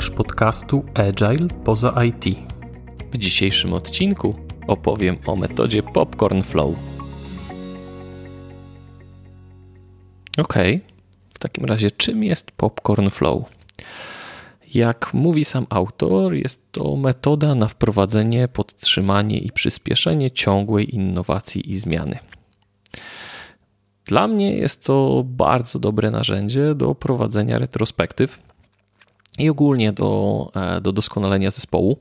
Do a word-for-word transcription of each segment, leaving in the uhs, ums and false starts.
Słuchasz podcastu Agile poza I T. W dzisiejszym odcinku opowiem o metodzie Popcorn Flow. Okej, okay. W takim razie czym jest Popcorn Flow? Jak mówi sam autor, jest to metoda na wprowadzenie, podtrzymanie i przyspieszenie ciągłej innowacji i zmiany. Dla mnie jest to bardzo dobre narzędzie do prowadzenia retrospektyw i ogólnie do, do doskonalenia zespołu.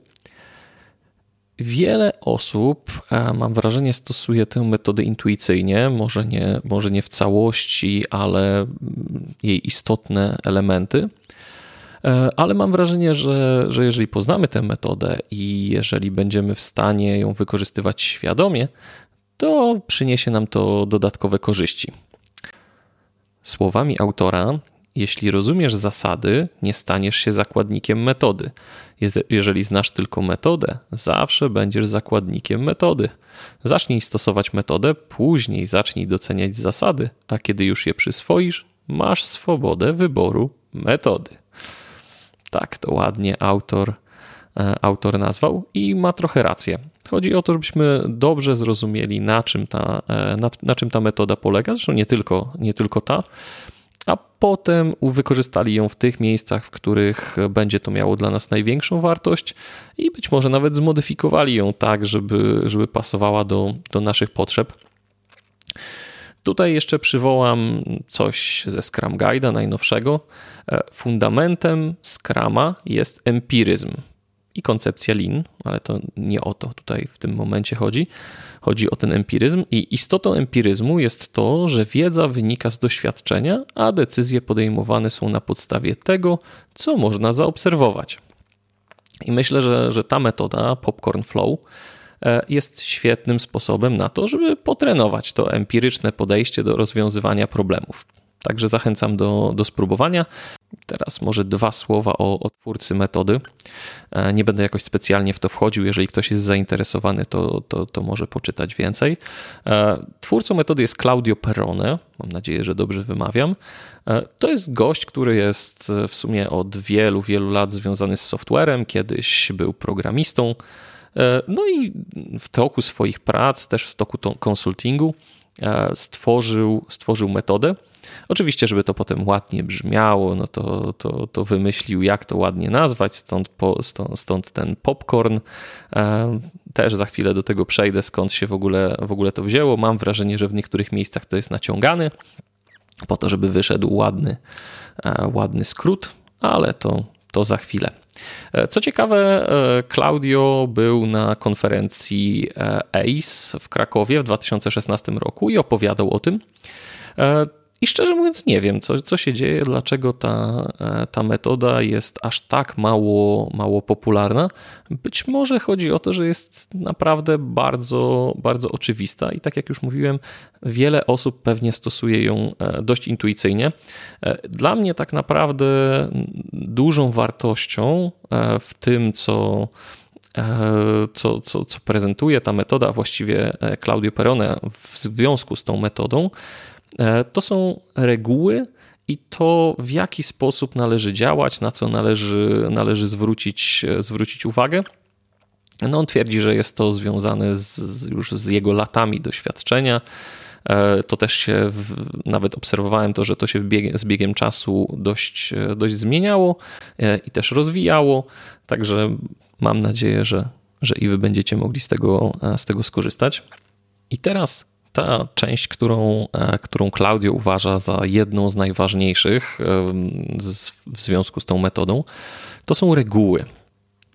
Wiele osób, mam wrażenie, stosuje tę metodę intuicyjnie, może nie, może nie w całości, ale jej istotne elementy. Ale mam wrażenie, że, że jeżeli poznamy tę metodę i jeżeli będziemy w stanie ją wykorzystywać świadomie, to przyniesie nam to dodatkowe korzyści. Słowami autora, jeśli rozumiesz zasady, nie staniesz się zakładnikiem metody. Jeżeli znasz tylko metodę, zawsze będziesz zakładnikiem metody. Zacznij stosować metodę, później zacznij doceniać zasady, a kiedy już je przyswoisz, masz swobodę wyboru metody. Tak to ładnie autor, autor nazwał i ma trochę rację. Chodzi o to, żebyśmy dobrze zrozumieli, na czym ta, na, na czym ta metoda polega, zresztą nie tylko, nie tylko ta, a potem wykorzystali ją w tych miejscach, w których będzie to miało dla nas największą wartość i być może nawet zmodyfikowali ją tak, żeby, żeby pasowała do, do naszych potrzeb. Tutaj jeszcze przywołam coś ze Scrum Guide'a najnowszego. Fundamentem Scruma jest empiryzm i koncepcja Lean, ale to nie o to tutaj w tym momencie chodzi. Chodzi o ten empiryzm i istotą empiryzmu jest to, że wiedza wynika z doświadczenia, a decyzje podejmowane są na podstawie tego, co można zaobserwować. I myślę, że, że ta metoda Popcorn Flow jest świetnym sposobem na to, żeby potrenować to empiryczne podejście do rozwiązywania problemów. Także zachęcam do, do spróbowania. Teraz może dwa słowa o, o twórcy metody. Nie będę jakoś specjalnie w to wchodził. Jeżeli ktoś jest zainteresowany, to, to, to może poczytać więcej. Twórcą metody jest Claudio Perrone. Mam nadzieję, że dobrze wymawiam. To jest gość, który jest w sumie od wielu, wielu lat związany z software'em. Kiedyś był programistą. No i w toku swoich prac, też w toku konsultingu stworzył, stworzył metodę. Oczywiście, żeby to potem ładnie brzmiało, no to, to, to wymyślił, jak to ładnie nazwać, stąd, po, stąd, stąd ten popcorn. Też za chwilę do tego przejdę, skąd się w ogóle, w ogóle to wzięło. Mam wrażenie, że w niektórych miejscach to jest naciągane po to, żeby wyszedł ładny, ładny skrót, ale to, to za chwilę. Co ciekawe, Claudio był na konferencji E I S w Krakowie w dwa tysiące szesnastym roku i opowiadał o tym. I szczerze mówiąc nie wiem, co, co się dzieje, dlaczego ta, ta metoda jest aż tak mało, mało popularna. Być może chodzi o to, że jest naprawdę bardzo, bardzo oczywista i tak jak już mówiłem, wiele osób pewnie stosuje ją dość intuicyjnie. Dla mnie tak naprawdę dużą wartością w tym, co... Co, co, co prezentuje ta metoda, a właściwie Claudio Perrone w związku z tą metodą, to są reguły i to, w jaki sposób należy działać, na co należy, należy zwrócić, zwrócić uwagę. No on twierdzi, że jest to związane z, już z jego latami doświadczenia. To też się, w, nawet obserwowałem to, że to się bieg, z biegiem czasu dość, dość zmieniało i też rozwijało, także mam nadzieję, że, że i wy będziecie mogli z tego, z tego skorzystać. I teraz ta część, którą, którą Claudio uważa za jedną z najważniejszych w związku z tą metodą, to są reguły.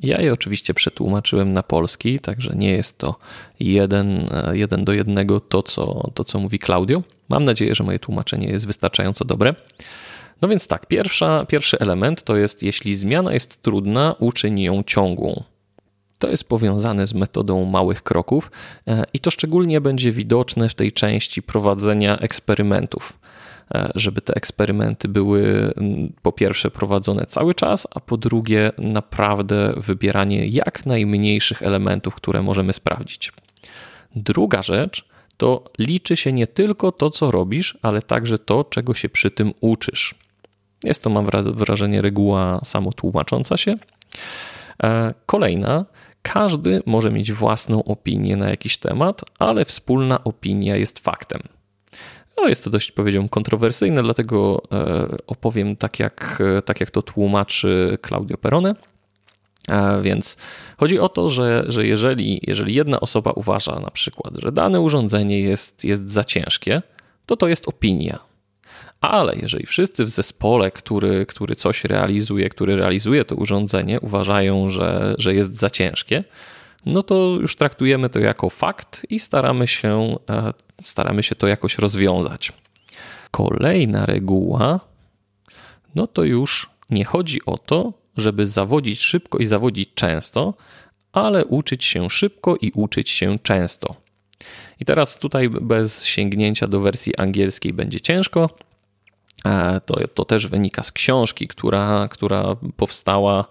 Ja je oczywiście przetłumaczyłem na polski, także nie jest to jeden, jeden do jednego to co, to, co mówi Claudio. Mam nadzieję, że moje tłumaczenie jest wystarczająco dobre. No więc tak, pierwsza, pierwszy element to jest, jeśli zmiana jest trudna, uczyń ją ciągłą. To jest powiązane z metodą małych kroków i to szczególnie będzie widoczne w tej części prowadzenia eksperymentów. Żeby te eksperymenty były po pierwsze prowadzone cały czas, a po drugie naprawdę wybieranie jak najmniejszych elementów, które możemy sprawdzić. Druga rzecz to liczy się nie tylko to, co robisz, ale także to, czego się przy tym uczysz. Jest to, mam wrażenie, reguła samotłumacząca się. Kolejna. Każdy może mieć własną opinię na jakiś temat, ale wspólna opinia jest faktem. No, jest to dość, powiedziałbym, kontrowersyjne, dlatego opowiem tak jak, tak jak to tłumaczy Claudio Perrone. Więc chodzi o to, że, że jeżeli, jeżeli jedna osoba uważa na przykład, że dane urządzenie jest, jest za ciężkie, to to jest opinia. Ale jeżeli wszyscy w zespole, który, który coś realizuje, który realizuje to urządzenie, uważają, że, że jest za ciężkie, no to już traktujemy to jako fakt i staramy się, staramy się to jakoś rozwiązać. Kolejna reguła, no to już nie chodzi o to, żeby zawodzić szybko i zawodzić często, ale uczyć się szybko i uczyć się często. I teraz tutaj bez sięgnięcia do wersji angielskiej będzie ciężko. To, to też wynika z książki, która, która powstała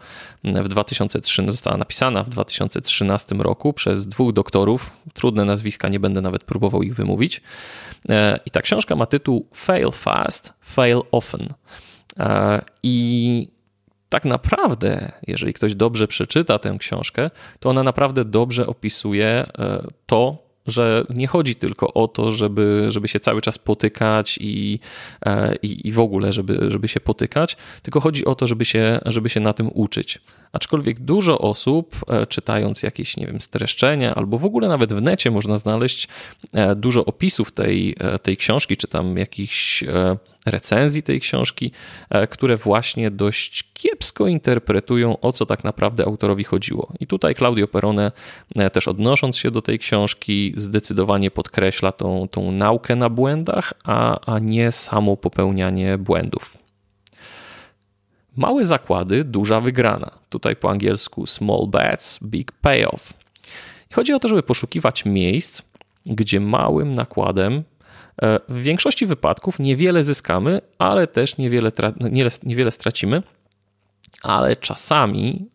w dwa tysiące trzynastym, została napisana w dwa tysiące trzynastym roku przez dwóch doktorów. Trudne nazwiska, nie będę nawet próbował ich wymówić. I ta książka ma tytuł Fail Fast, Fail Often. I tak naprawdę, jeżeli ktoś dobrze przeczyta tę książkę, to ona naprawdę dobrze opisuje to, że nie chodzi tylko o to, żeby, żeby się cały czas potykać i, i, i w ogóle, żeby, żeby się potykać, tylko chodzi o to, żeby się, żeby się na tym uczyć. Aczkolwiek dużo osób, czytając jakieś, nie wiem, streszczenia albo w ogóle nawet w necie można znaleźć dużo opisów tej, tej książki, czy tam jakichś recenzji tej książki, które właśnie dość kiepsko interpretują, o co tak naprawdę autorowi chodziło. I tutaj Claudio Perrone, też odnosząc się do tej książki, zdecydowanie podkreśla tą, tą naukę na błędach, a, a nie samo popełnianie błędów. Małe zakłady, duża wygrana. Tutaj po angielsku small bets, big payoff. I chodzi o to, żeby poszukiwać miejsc, gdzie małym nakładem w większości wypadków niewiele zyskamy, ale też niewiele, tra- niewiele, niewiele stracimy, ale czasami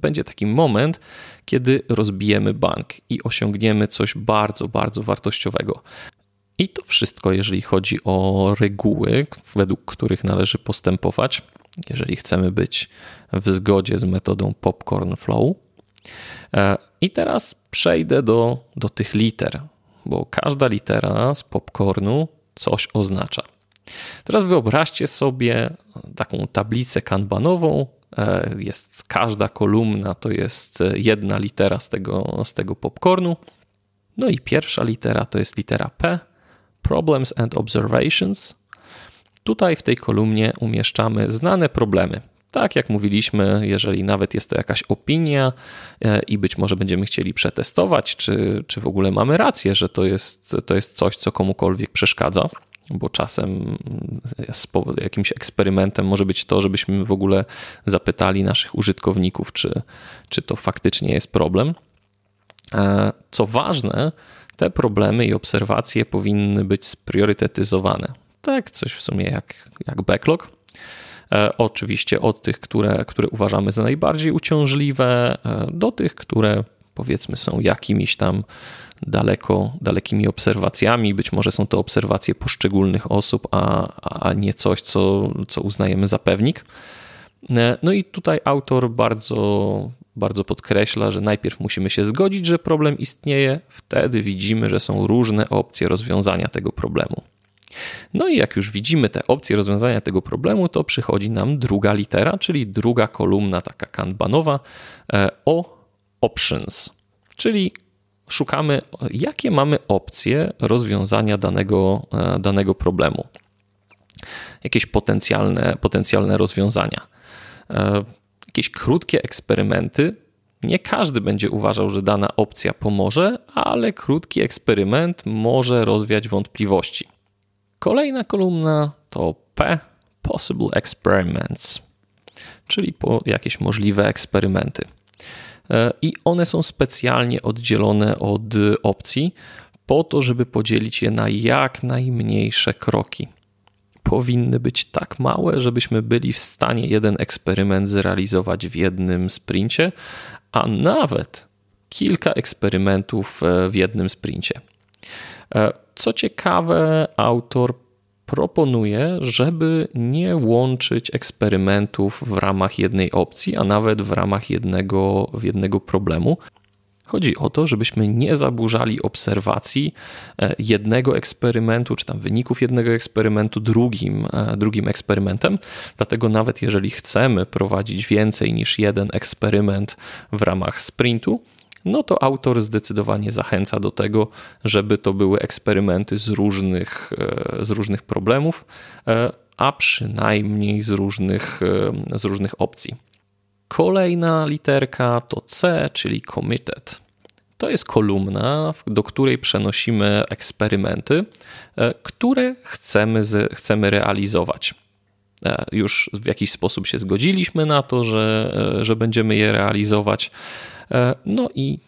będzie taki moment, kiedy rozbijemy bank i osiągniemy coś bardzo, bardzo wartościowego. I to wszystko, jeżeli chodzi o reguły, według których należy postępować, jeżeli chcemy być w zgodzie z metodą Popcorn Flow. I teraz przejdę do, do tych liter, bo każda litera z popcornu coś oznacza. Teraz wyobraźcie sobie taką tablicę kanbanową. Jest każda kolumna, to jest jedna litera z tego, z tego popcornu. No i pierwsza litera to jest litera P, Problems and Observations. Tutaj w tej kolumnie umieszczamy znane problemy. Tak jak mówiliśmy, jeżeli nawet jest to jakaś opinia i być może będziemy chcieli przetestować, czy, czy w ogóle mamy rację, że to jest, to jest coś, co komukolwiek przeszkadza, bo czasem jakimś eksperymentem może być to, żebyśmy w ogóle zapytali naszych użytkowników, czy, czy to faktycznie jest problem. Co ważne, te problemy i obserwacje powinny być spriorytetyzowane. Tak, coś w sumie jak, jak backlog. Oczywiście od tych, które, które uważamy za najbardziej uciążliwe, do tych, które powiedzmy są jakimiś tam daleko, dalekimi obserwacjami. Być może są to obserwacje poszczególnych osób, a, a nie coś, co, co uznajemy za pewnik. No i tutaj autor bardzo, bardzo podkreśla, że najpierw musimy się zgodzić, że problem istnieje, wtedy widzimy, że są różne opcje rozwiązania tego problemu. No i jak już widzimy te opcje rozwiązania tego problemu, to przychodzi nam druga litera, czyli druga kolumna taka kanbanowa o options, czyli szukamy, jakie mamy opcje rozwiązania danego, danego problemu, jakieś potencjalne, potencjalne rozwiązania, jakieś krótkie eksperymenty. Nie każdy będzie uważał, że dana opcja pomoże, ale krótki eksperyment może rozwiać wątpliwości. Kolejna kolumna to P, Possible Experiments, czyli po jakieś możliwe eksperymenty. I one są specjalnie oddzielone od opcji po to, żeby podzielić je na jak najmniejsze kroki. Powinny być tak małe, żebyśmy byli w stanie jeden eksperyment zrealizować w jednym sprincie, a nawet kilka eksperymentów w jednym sprincie. Co ciekawe, autor proponuję, żeby nie łączyć eksperymentów w ramach jednej opcji, a nawet w ramach jednego, jednego problemu. Chodzi o to, żebyśmy nie zaburzali obserwacji jednego eksperymentu, czy tam wyników jednego eksperymentu drugim, drugim eksperymentem. Dlatego nawet jeżeli chcemy prowadzić więcej niż jeden eksperyment w ramach sprintu, no to autor zdecydowanie zachęca do tego, żeby to były eksperymenty z różnych, z różnych problemów, a przynajmniej z różnych, z różnych opcji. Kolejna literka to C, czyli committed. To jest kolumna, do której przenosimy eksperymenty, które chcemy, z, chcemy realizować. Już w jakiś sposób się zgodziliśmy na to, że, że będziemy je realizować. No i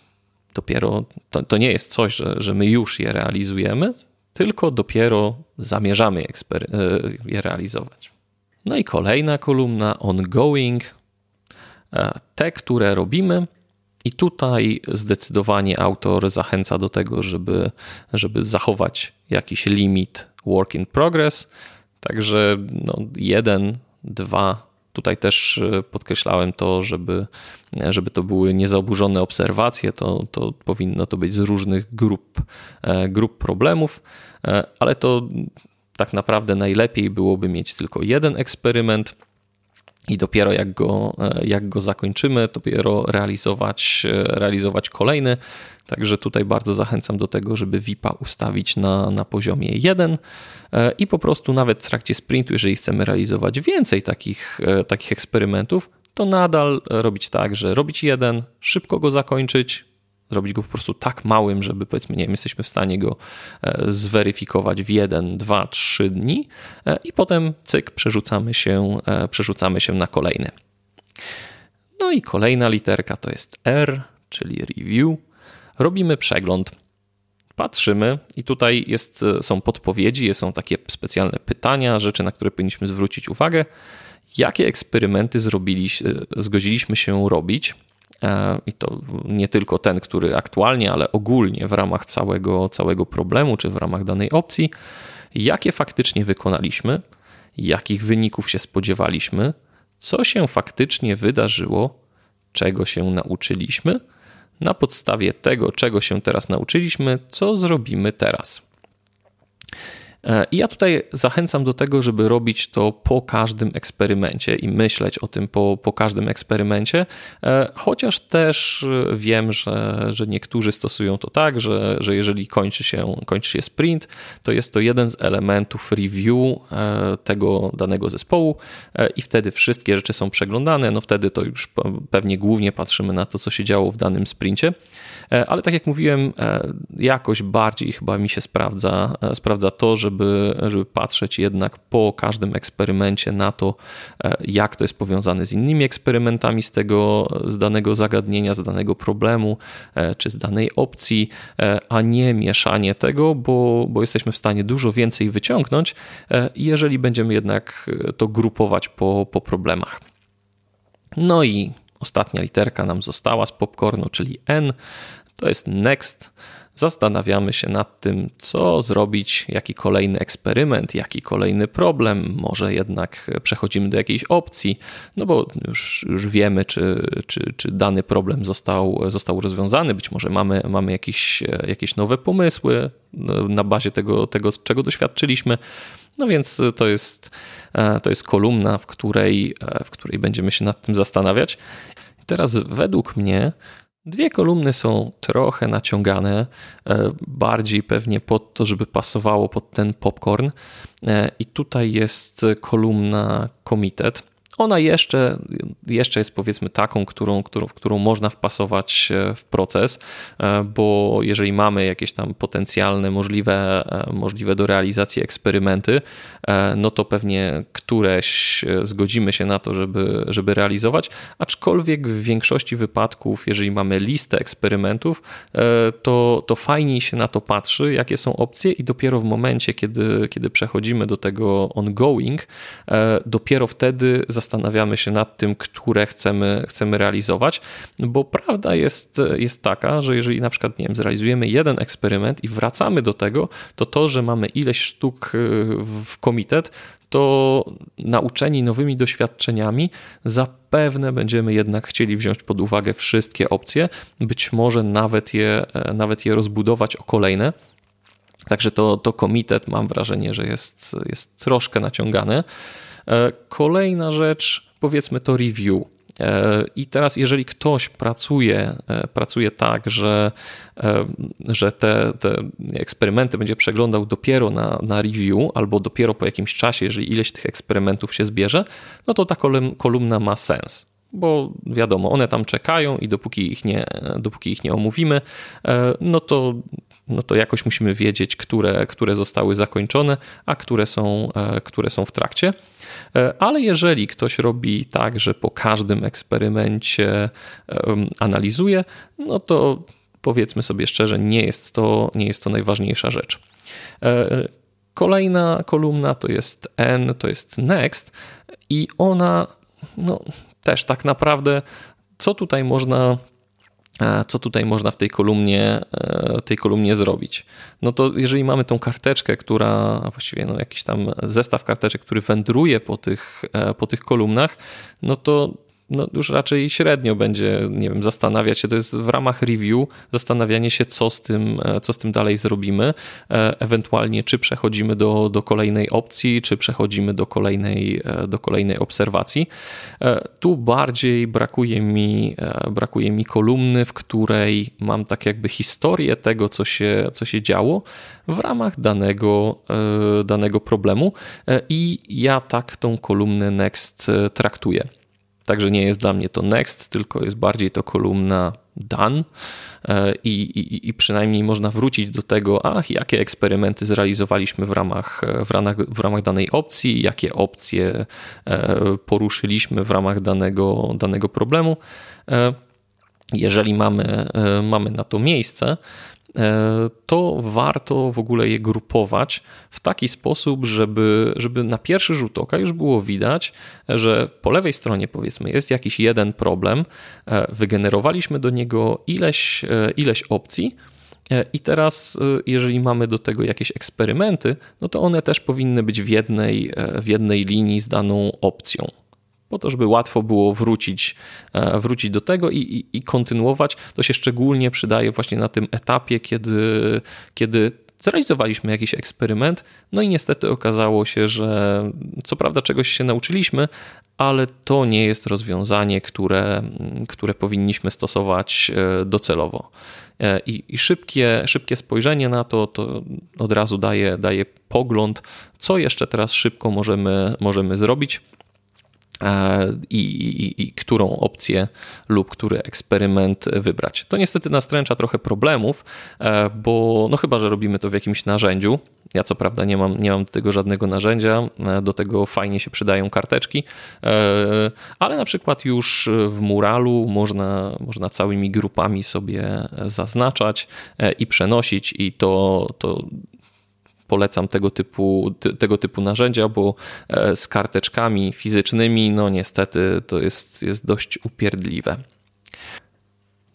dopiero to, to nie jest coś, że, że my już je realizujemy, tylko dopiero zamierzamy ekspery- je realizować. No i kolejna kolumna, ongoing, te, które robimy, i tutaj zdecydowanie autor zachęca do tego, żeby, żeby zachować jakiś limit work in progress, także no, jeden, dwa. Tutaj też podkreślałem to, żeby, żeby to były niezaburzone obserwacje, to, to powinno to być z różnych grup, grup problemów, ale to tak naprawdę najlepiej byłoby mieć tylko jeden eksperyment i dopiero jak go, jak go zakończymy, dopiero realizować, realizować kolejny. Także tutaj bardzo zachęcam do tego, żeby V I P a ustawić na, na poziomie jeden i po prostu nawet w trakcie sprintu, jeżeli chcemy realizować więcej takich, takich eksperymentów, to nadal robić tak, że robić jeden, szybko go zakończyć, zrobić go po prostu tak małym, żeby powiedzmy, nie wiem, jesteśmy w stanie go zweryfikować w jeden, dwa, trzy dni i potem cyk, przerzucamy się, przerzucamy się na kolejny. No i kolejna literka to jest R, czyli review. Robimy przegląd, patrzymy i tutaj jest, są podpowiedzi, są takie specjalne pytania, rzeczy, na które powinniśmy zwrócić uwagę. Jakie eksperymenty zrobiliśmy, zgodziliśmy się robić? I to nie tylko ten, który aktualnie, ale ogólnie w ramach całego, całego problemu czy w ramach danej opcji. Jakie faktycznie wykonaliśmy? Jakich wyników się spodziewaliśmy? Co się faktycznie wydarzyło? Czego się nauczyliśmy? Na podstawie tego, czego się teraz nauczyliśmy, co zrobimy teraz. I ja tutaj zachęcam do tego, żeby robić to po każdym eksperymencie i myśleć o tym po, po każdym eksperymencie, chociaż też wiem, że, że niektórzy stosują to tak, że, że jeżeli kończy się, kończy się sprint, to jest to jeden z elementów review tego danego zespołu i wtedy wszystkie rzeczy są przeglądane, no wtedy to już pewnie głównie patrzymy na to, co się działo w danym sprincie, ale tak jak mówiłem, jakoś bardziej chyba mi się sprawdza, sprawdza to, żeby Żeby, żeby patrzeć jednak po każdym eksperymencie na to, jak to jest powiązane z innymi eksperymentami z tego, z danego zagadnienia, z danego problemu czy z danej opcji, a nie mieszanie tego, bo, bo jesteśmy w stanie dużo więcej wyciągnąć, jeżeli będziemy jednak to grupować po, po problemach. No i ostatnia literka nam została z popcornu, czyli N, to jest next. Zastanawiamy się nad tym, co zrobić, jaki kolejny eksperyment, jaki kolejny problem, może jednak przechodzimy do jakiejś opcji, no bo już, już wiemy, czy, czy, czy dany problem został, został rozwiązany, być może mamy, mamy jakieś, jakieś nowe pomysły na bazie tego, tego, czego doświadczyliśmy. No więc to jest, to jest kolumna, w której, w której będziemy się nad tym zastanawiać. Teraz według mnie dwie kolumny są trochę naciągane, bardziej pewnie pod to, żeby pasowało pod ten popcorn. I tutaj jest kolumna committed. Ona jeszcze, jeszcze jest powiedzmy taką, którą, którą, którą można wpasować w proces, bo jeżeli mamy jakieś tam potencjalne, możliwe, możliwe do realizacji eksperymenty, no to pewnie któreś zgodzimy się na to, żeby, żeby realizować, aczkolwiek w większości wypadków, jeżeli mamy listę eksperymentów, to, to fajniej się na to patrzy, jakie są opcje i dopiero w momencie, kiedy, kiedy przechodzimy do tego ongoing, dopiero wtedy zastanawiamy zastanawiamy się nad tym, które chcemy, chcemy realizować, bo prawda jest, jest taka, że jeżeli na przykład, nie wiem, zrealizujemy jeden eksperyment i wracamy do tego, to to, że mamy ileś sztuk w komitet, to nauczeni nowymi doświadczeniami zapewne będziemy jednak chcieli wziąć pod uwagę wszystkie opcje, być może nawet je, nawet je rozbudować o kolejne. Także to, to komitet, mam wrażenie, że jest, jest troszkę naciągane. Kolejna rzecz, powiedzmy, to review. I teraz, jeżeli ktoś pracuje, pracuje tak, że, że te, te eksperymenty będzie przeglądał dopiero na, na review albo dopiero po jakimś czasie, jeżeli ileś tych eksperymentów się zbierze, no to ta kolumna ma sens. Bo wiadomo, one tam czekają i dopóki ich nie, dopóki ich nie omówimy, no to, no to jakoś musimy wiedzieć, które, które zostały zakończone, a które są, które są w trakcie. Ale jeżeli ktoś robi tak, że po każdym eksperymencie analizuje, no to powiedzmy sobie szczerze, nie jest to, nie jest to najważniejsza rzecz. Kolejna kolumna to jest N, to jest Next i ona... No, też tak naprawdę, co tutaj można, co tutaj można w tej kolumnie, tej kolumnie zrobić? No to jeżeli mamy tą karteczkę, która, właściwie no jakiś tam zestaw karteczek, który wędruje po tych, po tych kolumnach, no to no już raczej średnio będzie, nie wiem, zastanawiać się, to jest w ramach review zastanawianie się, co z tym, co z tym dalej zrobimy, ewentualnie czy przechodzimy do, do kolejnej opcji, czy przechodzimy do kolejnej, do kolejnej obserwacji. Tu bardziej brakuje mi, brakuje mi kolumny, w której mam tak jakby historię tego, co się, co się działo w ramach danego, danego problemu i ja tak tą kolumnę Next traktuję. Także nie jest dla mnie to next, tylko jest bardziej to kolumna done i, i, i przynajmniej można wrócić do tego, ach, jakie eksperymenty zrealizowaliśmy w ramach, w ramach, w ramach danej opcji, jakie opcje poruszyliśmy w ramach danego, danego problemu. Jeżeli mamy, mamy na to miejsce, to warto w ogóle je grupować w taki sposób, żeby, żeby na pierwszy rzut oka już było widać, że po lewej stronie powiedzmy jest jakiś jeden problem, wygenerowaliśmy do niego ileś, ileś opcji i teraz jeżeli mamy do tego jakieś eksperymenty, no to one też powinny być w jednej, w jednej linii z daną opcją. Po to, żeby łatwo było wrócić, wrócić do tego i, i, i kontynuować. To się szczególnie przydaje właśnie na tym etapie, kiedy, kiedy zrealizowaliśmy jakiś eksperyment, no i niestety okazało się, że co prawda czegoś się nauczyliśmy, ale to nie jest rozwiązanie, które, które powinniśmy stosować docelowo. I, i szybkie, szybkie spojrzenie na to, to od razu daje, daje pogląd, co jeszcze teraz szybko możemy, możemy zrobić. I, i, i którą opcję lub który eksperyment wybrać. To niestety nastręcza trochę problemów, bo no chyba, że robimy to w jakimś narzędziu. Ja co prawda nie mam, nie mam do tego żadnego narzędzia, do tego fajnie się przydają karteczki, ale na przykład już w muralu można, można całymi grupami sobie zaznaczać i przenosić i to... to polecam tego typu, ty, tego typu narzędzia, bo z karteczkami fizycznymi, no niestety to jest, jest dość upierdliwe.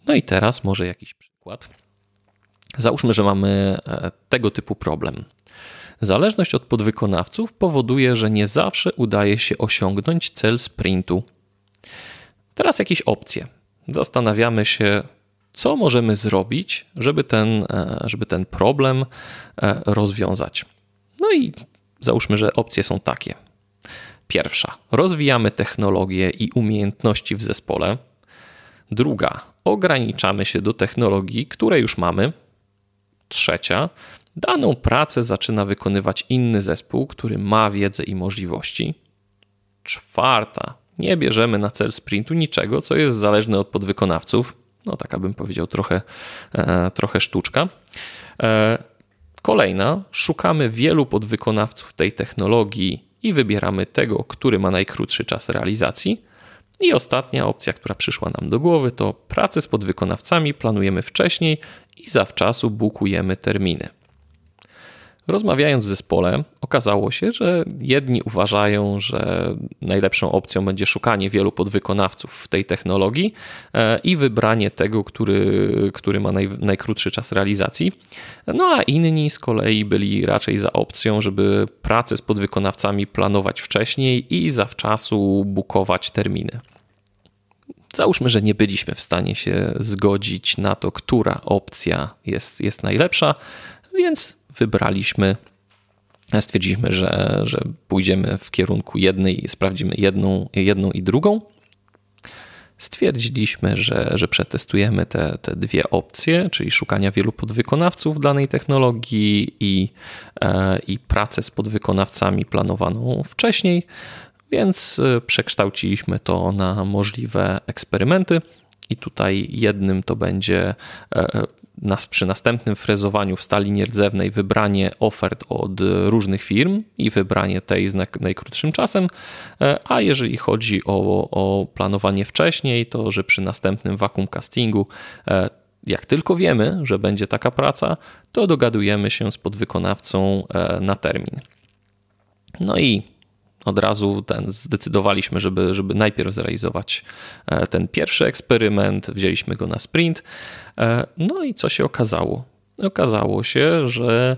No i teraz może jakiś przykład. Załóżmy, że mamy tego typu problem. Zależność od podwykonawców powoduje, że nie zawsze udaje się osiągnąć cel sprintu. Teraz jakieś opcje. Zastanawiamy się, co możemy zrobić, żeby ten, żeby ten problem rozwiązać. No i załóżmy, że opcje są takie. Pierwsza. Rozwijamy technologie i umiejętności w zespole. Druga. Ograniczamy się do technologii, które już mamy. Trzecia. Daną pracę zaczyna wykonywać inny zespół, który ma wiedzę i możliwości. Czwarta. Nie bierzemy na cel sprintu niczego, co jest zależne od podwykonawców. No taka bym powiedział trochę, trochę sztuczka. Kolejna, szukamy wielu podwykonawców tej technologii i wybieramy tego, który ma najkrótszy czas realizacji. I ostatnia opcja, która przyszła nam do głowy, to pracę z podwykonawcami planujemy wcześniej i zawczasu bukujemy terminy. Rozmawiając w zespole, okazało się, że jedni uważają, że najlepszą opcją będzie szukanie wielu podwykonawców w tej technologii i wybranie tego, który, który ma naj, najkrótszy czas realizacji. No a inni z kolei byli raczej za opcją, żeby pracę z podwykonawcami planować wcześniej i zawczasu bukować terminy. Załóżmy, że nie byliśmy w stanie się zgodzić na to, która opcja jest, jest najlepsza, więc wybraliśmy, stwierdziliśmy, że, że pójdziemy w kierunku jednej, sprawdzimy jedną, jedną i drugą. Stwierdziliśmy, że, że przetestujemy te, te dwie opcje, czyli szukania wielu podwykonawców danej technologii i, i pracę z podwykonawcami planowaną wcześniej, więc przekształciliśmy to na możliwe eksperymenty i tutaj jednym to będzie nas przy następnym frezowaniu w stali nierdzewnej wybranie ofert od różnych firm i wybranie tej z najkrótszym czasem, a jeżeli chodzi o, o planowanie wcześniej, to że przy następnym vacuum castingu, jak tylko wiemy, że będzie taka praca, to dogadujemy się z podwykonawcą na termin. No i od razu ten zdecydowaliśmy, żeby, żeby najpierw zrealizować ten pierwszy eksperyment, wzięliśmy go na sprint. No i co się okazało? Okazało się, że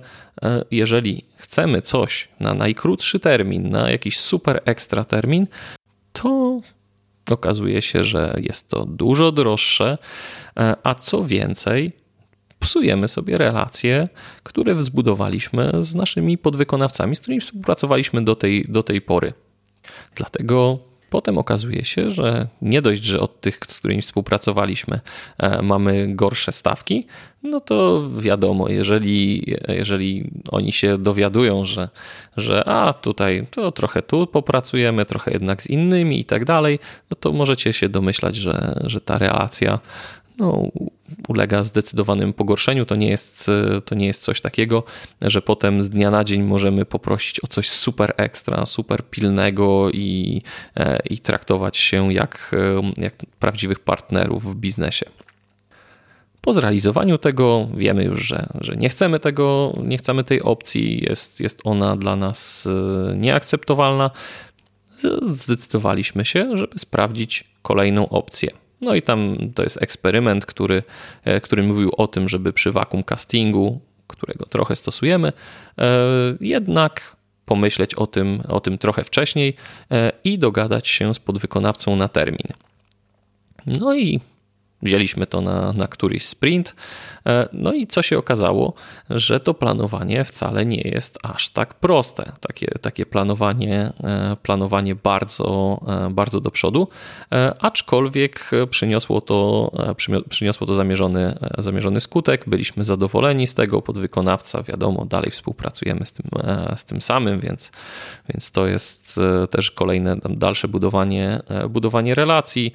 jeżeli chcemy coś na najkrótszy termin, na jakiś super ekstra termin, to okazuje się, że jest to dużo droższe, a co więcej, psujemy sobie relacje, które zbudowaliśmy z naszymi podwykonawcami, z którymi współpracowaliśmy do tej, do tej pory. Dlatego potem okazuje się, że nie dość, że od tych, z którymi współpracowaliśmy, mamy gorsze stawki, no to wiadomo, jeżeli, jeżeli oni się dowiadują, że, że a tutaj to trochę tu popracujemy, trochę jednak z innymi i tak dalej, no to możecie się domyślać, że, że ta relacja no, ulega zdecydowanym pogorszeniu. To nie jest, to nie jest coś takiego, że potem z dnia na dzień możemy poprosić o coś super ekstra, super pilnego i, i traktować się jak, jak prawdziwych partnerów w biznesie. Po zrealizowaniu tego wiemy już, że, że nie chcemy tego, nie chcemy tej opcji, jest, jest ona dla nas nieakceptowalna. Zdecydowaliśmy się, żeby sprawdzić kolejną opcję. No i tam to jest eksperyment, który, który mówił o tym, żeby przy vacuum castingu, którego trochę stosujemy, jednak pomyśleć o tym, o tym trochę wcześniej i dogadać się z podwykonawcą na termin. No i wzięliśmy to na, na któryś sprint. No i co się okazało, że to planowanie wcale nie jest aż tak proste. Takie, takie planowanie, planowanie bardzo, bardzo do przodu, aczkolwiek przyniosło to, przyniosło to zamierzony, zamierzony skutek. Byliśmy zadowoleni z tego. Podwykonawca, wiadomo, dalej współpracujemy z tym, z tym samym, więc, więc to jest też kolejne dalsze budowanie, budowanie relacji.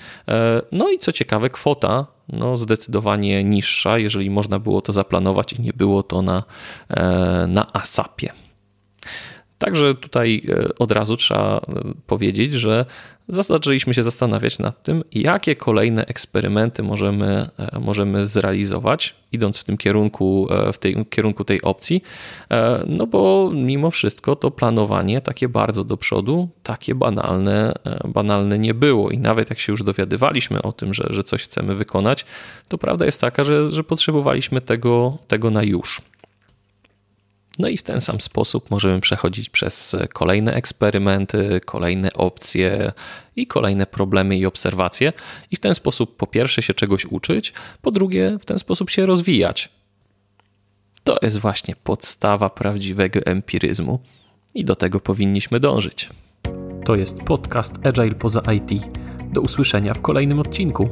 No i co ciekawe, kwota no zdecydowanie niższa, jeżeli można było to zaplanować i nie było to na, na asapie. Także tutaj od razu trzeba powiedzieć, że zaczęliśmy się zastanawiać nad tym, jakie kolejne eksperymenty możemy, możemy zrealizować, idąc w tym kierunku, w tej, kierunku tej opcji, no bo mimo wszystko to planowanie takie bardzo do przodu, takie banalne, banalne nie było i nawet jak się już dowiadywaliśmy o tym, że, że coś chcemy wykonać, to prawda jest taka, że, że potrzebowaliśmy tego, tego na już. No i w ten sam sposób możemy przechodzić przez kolejne eksperymenty, kolejne opcje i kolejne problemy i obserwacje. I w ten sposób po pierwsze się czegoś uczyć, po drugie w ten sposób się rozwijać. To jest właśnie podstawa prawdziwego empiryzmu i do tego powinniśmy dążyć. To jest podcast Agile poza I T. Do usłyszenia w kolejnym odcinku.